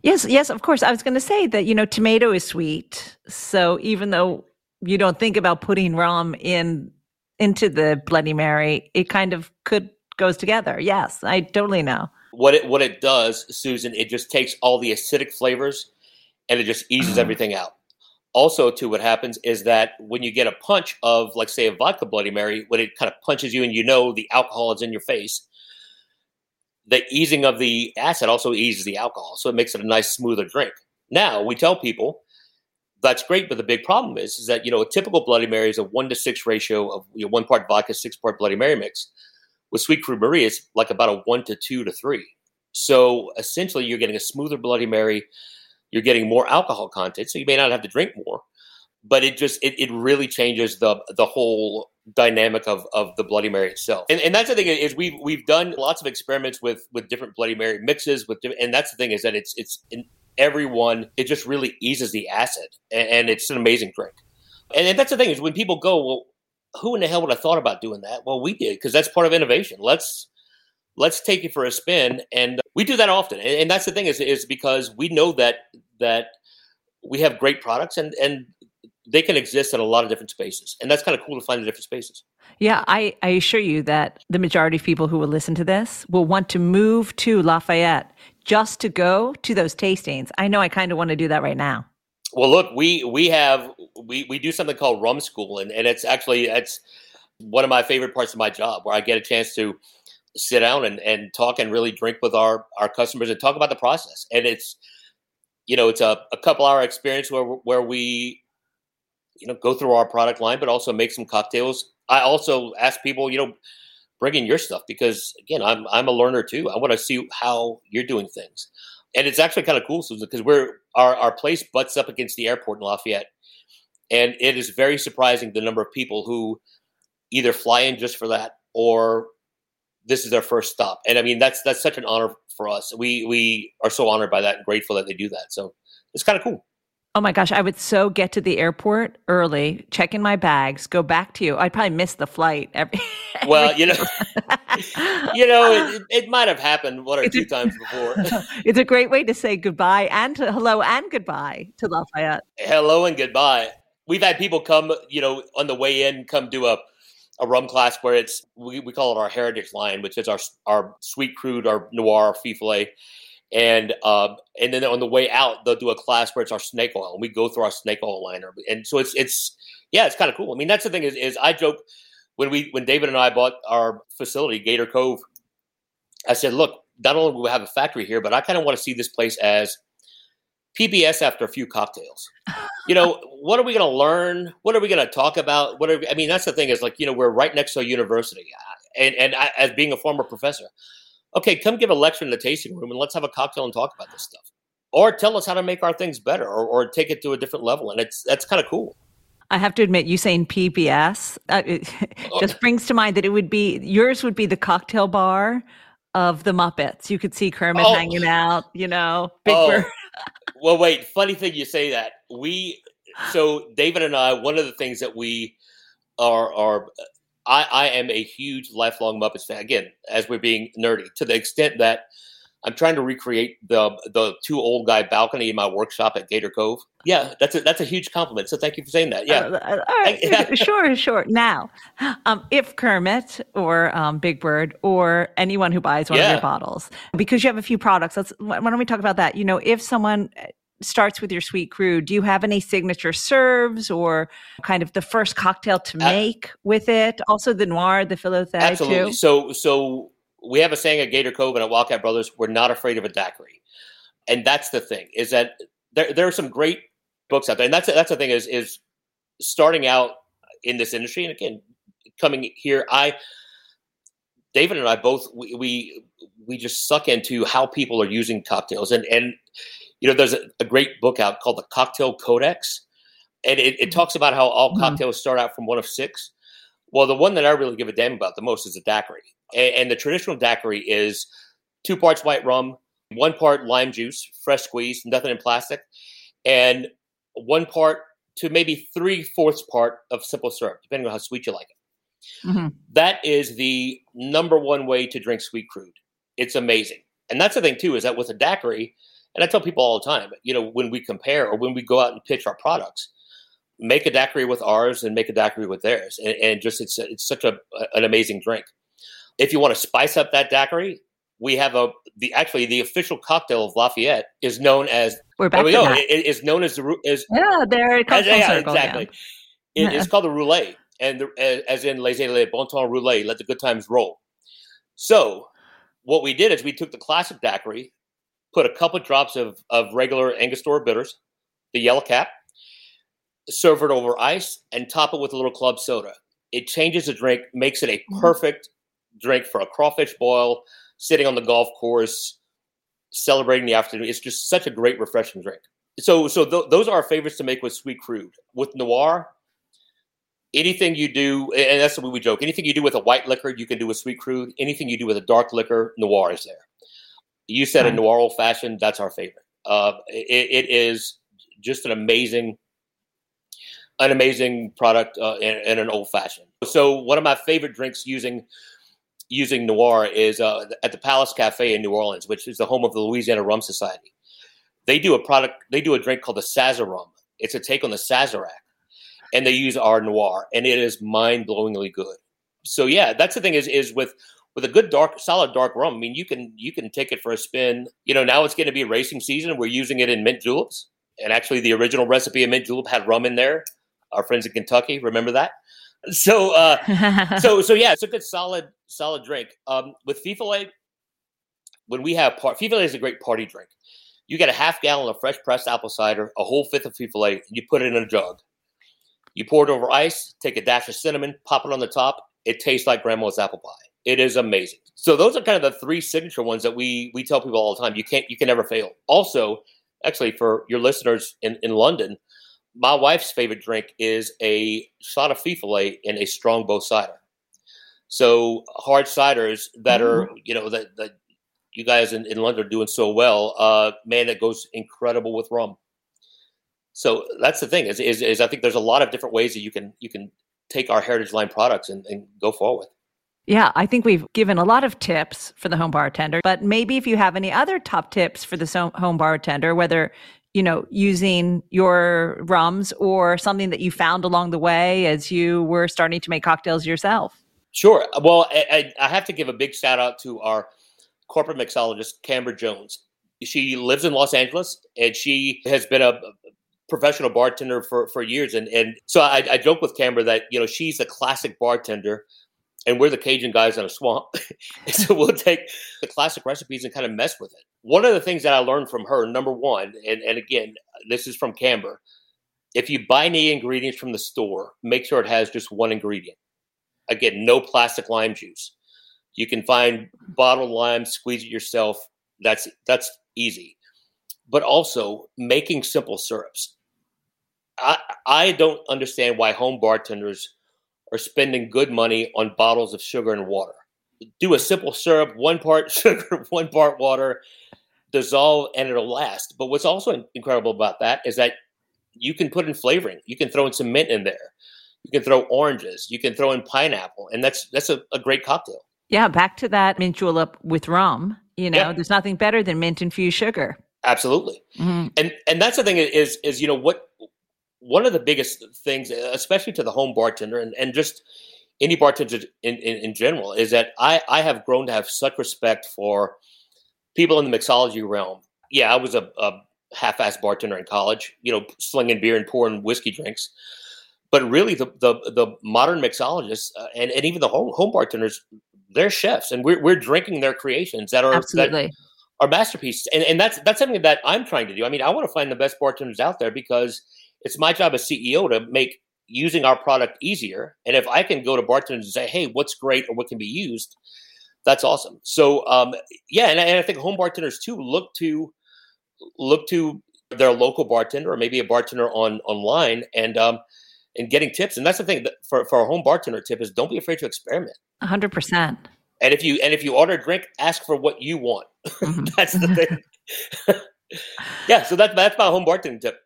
Yes, yes, of course. I was going to say that, you know, tomato is sweet. So even though you don't think about putting rum in into the Bloody Mary, it kind of could goes together. Yes, I totally know. What it what it does, Susan, it just takes all the acidic flavors and it just eases everything out. Also, too, what happens is that when you get a punch of, like, say, a vodka Bloody Mary, when it kind of punches you and you know the alcohol is in your face, the easing of the acid also eases the alcohol. So it makes it a nice, smoother drink. Now, we tell people that's great, but the big problem is, is that, you know, a typical Bloody Mary is a one to six ratio of, you know, one part vodka, six part Bloody Mary mix. With Sweet Crude Marie, it's like about a one to two to three. So essentially, you're getting a smoother Bloody Mary. You're getting more alcohol content, so you may not have to drink more, but it just it, it really changes the the whole dynamic of of the Bloody Mary itself. And, and that's the thing is we've we've done lots of experiments with with different Bloody Mary mixes with, and that's the thing is that it's it's in everyone. It just really eases the acid, and, and it's an amazing drink. And, and that's the thing is when people go, well, who in the hell would have thought about doing that? Well, we did because that's part of innovation. Let's. Let's take it for a spin. And we do that often. And, and that's the thing is, is because we know that that we have great products and, and they can exist in a lot of different spaces. And that's kind of cool to find the different spaces. Yeah, I, I assure you that the majority of people who will listen to this will want to move to Lafayette just to go to those tastings. I know I kind of want to do that right now. Well, look, we we have we, we do something called Rum School. And, and it's actually it's one of my favorite parts of my job where I get a chance to sit down and, and talk and really drink with our, our customers and talk about the process. And it's, you know, it's a, a couple hour experience where, where we, you know, go through our product line, but also make some cocktails. I also ask people, you know, bring in your stuff because again, I'm, I'm a learner too. I want to see how you're doing things. And it's actually kind of cool, Susan, because we're our, our place butts up against the airport in Lafayette. And it is very surprising the number of people who either fly in just for that or this is their first stop. And I mean, that's that's such an honor for us. We we are so honored by that and grateful that they do that. So it's kind of cool. Oh my gosh, I would so get to the airport early, check in my bags, go back to you. I'd probably miss the flight. Every, every well, you know, you know, it, it might have happened one or it's two a, times before. It's a great way to say goodbye and to, hello and goodbye to Lafayette. Hello and goodbye. We've had people come, you know, on the way in, come do a, a rum class where it's, we, we call it our heritage line, which is our our Sweet Crude, our Noir, our Fifolet. And uh, and then on the way out, they'll do a class where it's our snake oil. And we go through our snake oil liner. And so it's, it's yeah, it's kind of cool. I mean, that's the thing is, is I joke when we when David and I bought our facility, Gator Cove, I said, look, not only will we have a factory here, but I kind of want to see this place as P B S after a few cocktails. You know, what are we going to learn? What are we going to talk about? What are we, I mean, that's the thing is like, you know, we're right next to a university. And, and I, as being a former professor, okay, come give a lecture in the tasting room and let's have a cocktail and talk about this stuff. Or tell us how to make our things better or, or take it to a different level. And it's that's kind of cool. I have to admit, you saying P B S uh, it just brings to mind that it would be, yours would be the cocktail bar of the Muppets. You could see Kermit oh. hanging out, you know. Big oh. Bird. Well, wait, funny thing you say that. We, so David and I, one of the things that we are, are I, I am a huge lifelong Muppets fan. Again, as we're being nerdy, to the extent that I'm trying to recreate the the two old guy balcony in my workshop at Gator Cove. Yeah, that's a, that's a huge compliment. So thank you for saying that. Yeah, uh, all right, yeah. sure, sure. Now, um, if Kermit or um, Big Bird or anyone who buys one yeah. of your bottles, because you have a few products, let's why don't we talk about that? You know, if someone starts with your Sweet Crude, do you have any signature serves or kind of the first cocktail to make uh, with it? Also, the Noir, the Filothé. Absolutely. Too? So, so. We have a saying at Gator Cove and at Wildcat Brothers, we're not afraid of a daiquiri. And that's the thing, is that there, there are some great books out there. And that's that's the thing is is starting out in this industry. And again, coming here, I, David and I both, we we, we just suck into how people are using cocktails. And, and you know, there's a, a great book out called The Cocktail Codex. And it, it talks about how all cocktails mm-hmm. start out from one of six. Well, the one that I really give a damn about the most is a daiquiri. And the traditional daiquiri is two parts white rum, one part lime juice, fresh squeezed, nothing in plastic, and one part to maybe three-fourths part of simple syrup, depending on how sweet you like it. Mm-hmm. That is the number one way to drink Sweet Crude. It's amazing. And that's the thing, too, is that with a daiquiri, and I tell people all the time, you know, when we compare or when we go out and pitch our products, make a daiquiri with ours and make a daiquiri with theirs. And, and just it's it's such a an amazing drink. If you want to spice up that daiquiri, we have a the actually the official cocktail of Lafayette is known as we're back. There we go. That. It is known as the is yeah there it comes as, yeah, circle, exactly. Yeah. It, it's called the roulette, and the, as, as in les les bon temps roulette, let the good times roll. So what we did is we took the classic daiquiri, put a couple drops of of regular Angostura bitters, the yellow cap, serve it over ice, and top it with a little club soda. It changes the drink, makes it a perfect. Mm-hmm. drink for a crawfish boil, sitting on the golf course, celebrating the afternoon. It's just such a great, refreshing drink. So so th- those are our favorites to make with Sweet Crude. With Noir, anything you do, and that's the way we joke, anything you do with a white liquor, you can do with Sweet Crude. Anything you do with a dark liquor, Noir is there. You said a Noir Old Fashioned, that's our favorite. Uh, it, it is just an amazing an amazing product uh, and, and an Old Fashioned. So one of my favorite drinks using using Noir is uh, at the Palace Cafe in New Orleans, which is the home of the Louisiana Rum Society. They do a product, they do a drink called the Sazerac. It's a take on the Sazerac, and they use our Noir, and it is mind-blowingly good. So yeah, that's the thing is is with with a good dark, solid dark rum. I mean, you can you can take it for a spin. You know, now it's going to be racing season. We're using it in mint juleps, and actually, the original recipe of mint julep had rum in there. Our friends in Kentucky remember that. So, uh, so, so yeah, it's a good, solid, solid drink. Um, with Fifolet, when we have part, Fifolet is a great party drink. You get a half gallon of fresh pressed apple cider, a whole fifth of Fifolet, and you put it in a jug. You pour it over ice, take a dash of cinnamon, pop it on the top. It tastes like grandma's apple pie. It is amazing. So those are kind of the three signature ones that we we tell people all the time. You can't, you can never fail. Also, actually, for your listeners in, in London, my wife's favorite drink is a shot of Fifolet and a strongbow cider. So hard ciders that mm-hmm. are, you know, that, that you guys in, in London are doing so well, uh, man, that goes incredible with rum. So that's the thing is, is, is I think there's a lot of different ways that you can, you can take our Heritage Line products and, and go forward. Yeah, I think we've given a lot of tips for the home bartender, but maybe if you have any other top tips for the home bartender, whether, you know, using your rums or something that you found along the way as you were starting to make cocktails yourself. Sure. Well, I, I have to give a big shout out to our corporate mixologist, Camber Jones. She lives in Los Angeles and she has been a professional bartender for, for years. And, and so I, I joke with Camber that, you know, she's a classic bartender and we're the Cajun guys in a swamp. So we'll take the classic recipes and kind of mess with it. One of the things that I learned from her, number one, and, and again, this is from Camber, if you buy any ingredients from the store, make sure it has just one ingredient. Again, no plastic lime juice. You can find bottled lime, squeeze it yourself. That's that's easy. But also making simple syrups. I I don't understand why home bartenders are spending good money on bottles of sugar and water. Do a simple syrup, one part sugar, one part water, dissolve, and it'll last. But what's also incredible about that is that you can put in flavoring. You can throw in some mint in there. You can throw oranges. You can throw in pineapple. And that's that's a, a great cocktail. Yeah, back to that mint julep with rum. You know, yeah. There's nothing better than mint-infused sugar. Absolutely. Mm-hmm. And and that's the thing is, is you know, what one of the biggest things, especially to the home bartender and, and just any bartender in, in, in general, is that I, I have grown to have such respect for people in the mixology realm. Yeah, I was a, a half-assed bartender in college, you know, slinging beer and pouring whiskey drinks. But really, the the, the modern mixologists uh, and, and even the home, home bartenders, they're chefs, and we're we're drinking their creations that are Absolutely. that are masterpieces, and and that's that's something that I'm trying to do. I mean, I want to find the best bartenders out there because it's my job as C E O to make using our product easier. And if I can go to bartenders and say, "Hey, what's great or what can be used," that's awesome. So, um, yeah, and, and I think home bartenders too look to look to their local bartender or maybe a bartender on online and. Um, And getting tips, and that's the thing that for for a home bartender tip is don't be afraid to experiment. A hundred percent. And if you and if you order a drink, ask for what you want. Mm-hmm. That's the thing. Yeah, so that's that's my home bartending tip.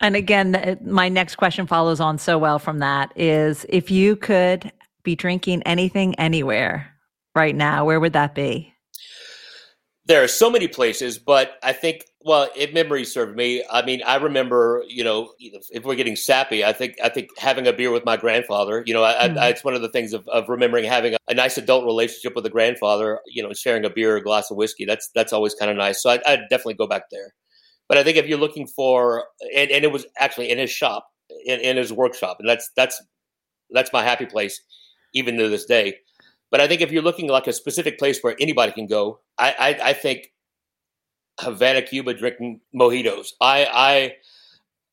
And again, my next question follows on so well from that is if you could be drinking anything anywhere right now, where would that be? There are so many places, but I think, well, if memory served me, I mean, I remember, you know, if we're getting sappy, I think I think having a beer with my grandfather, you know, I, mm-hmm. I, it's one of the things of, of remembering having a, a nice adult relationship with a grandfather, you know, sharing a beer or a glass of whiskey. That's that's always kind of nice. So I, I'd definitely go back there. But I think if you're looking for, and, and it was actually in his shop, in, in his workshop, and that's that's that's my happy place, even to this day. But I think if you're looking like a specific place where anybody can go, I, I, I think Havana, Cuba, drinking mojitos. I, I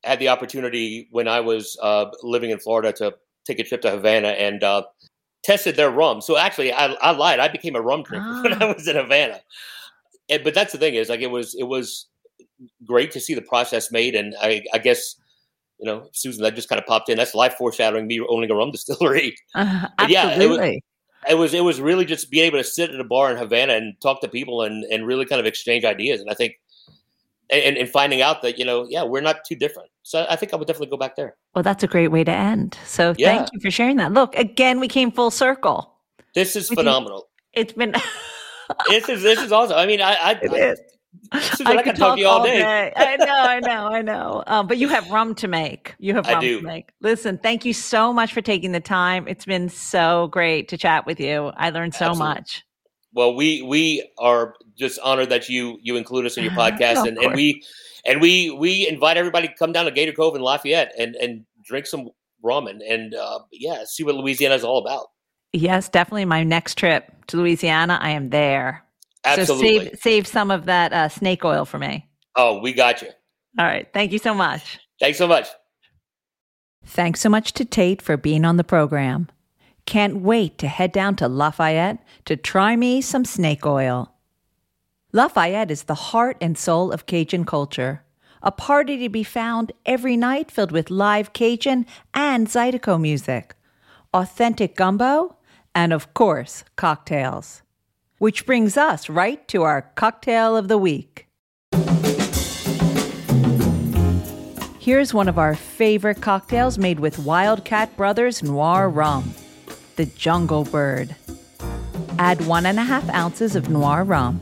had the opportunity when I was uh, living in Florida to take a trip to Havana and uh, tested their rum. So actually, I, I lied. I became a rum drinker oh. when I was in Havana. And, but that's the thing is, like, it was it was great to see the process made, and I, I guess. You know, Susan, that just kind of popped in. That's life foreshadowing me owning a rum distillery. Uh, but yeah, absolutely. It was, It was it was really just being able to sit at a bar in Havana and talk to people and, and really kind of exchange ideas. And I think and, and finding out that, you know, yeah, we're not too different. So I think I would definitely go back there. Well, that's a great way to end. So yeah. Thank you for sharing that. Look, again, we came full circle. This is phenomenal. It's been This is this is awesome. I mean, I I, it I, is. Susan, I, I could talk, talk to you all day. day. I know, I know, I know. Um, but you have rum to make. You have rum I do. to make. Listen, thank you so much for taking the time. It's been so great to chat with you. I learned so Absolutely. much. Well, we we are just honored that you you include us in your podcast, oh, and, and we and we we invite everybody to come down to Gator Cove in Lafayette and and drink some rum and and uh, yeah, see what Louisiana is all about. Yes, definitely. My next trip to Louisiana, I am there. Absolutely. So save, save some of that uh, snake oil for me. Oh, we got you. All right. Thank you so much. Thanks so much. Thanks so much to Tate for being on the program. Can't wait to head down to Lafayette to try me some snake oil. Lafayette is the heart and soul of Cajun culture. A party to be found every night filled with live Cajun and zydeco music, authentic gumbo, and of course, cocktails. Which brings us right to our cocktail of the week. Here's one of our favorite cocktails made with Wildcat Brothers Noir rum, the Jungle Bird. Add one and a half ounces of Noir rum,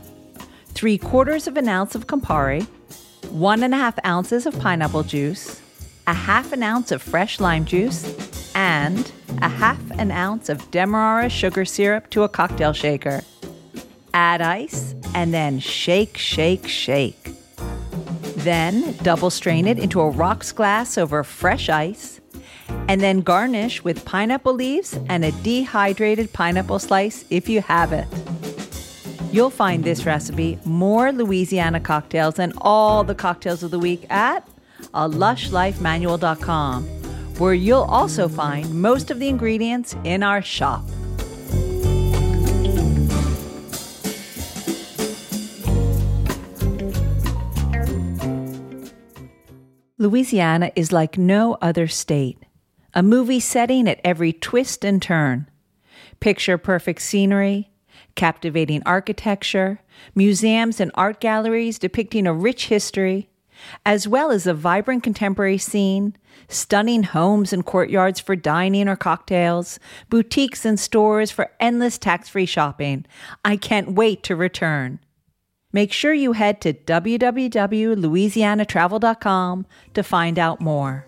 three quarters of an ounce of Campari, one and a half ounces of pineapple juice, a half an ounce of fresh lime juice, and a half an ounce of Demerara sugar syrup to a cocktail shaker. Add ice and then shake, shake, shake. Then double strain it into a rocks glass over fresh ice and then garnish with pineapple leaves and a dehydrated pineapple slice if you have it. You'll find this recipe, more Louisiana cocktails, and all the cocktails of the week at a lush life manual dot com, where you'll also find most of the ingredients in our shop. Louisiana is like no other state, a movie setting at every twist and turn. Picture-perfect scenery, captivating architecture, museums and art galleries depicting a rich history, as well as a vibrant contemporary scene, stunning homes and courtyards for dining or cocktails, boutiques and stores for endless tax-free shopping. I can't wait to return. Make sure you head to w w w dot louisiana travel dot com to find out more.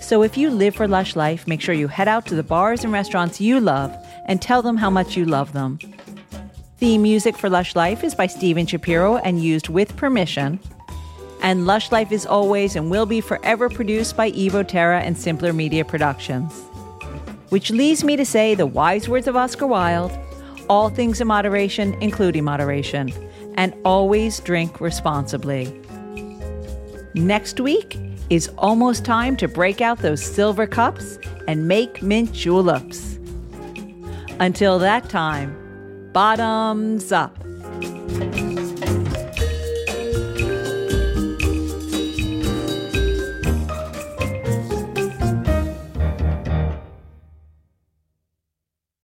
So if you live for Lush Life, make sure you head out to the bars and restaurants you love and tell them how much you love them. The music for Lush Life is by Steven Shapiro and used with permission. And Lush Life is always and will be forever produced by Evo Terra and Simpler Media Productions. Which leads me to say the wise words of Oscar Wilde, all things in moderation, including moderation, and always drink responsibly. Next week is almost time to break out those silver cups and make mint juleps. Until that time, bottoms up.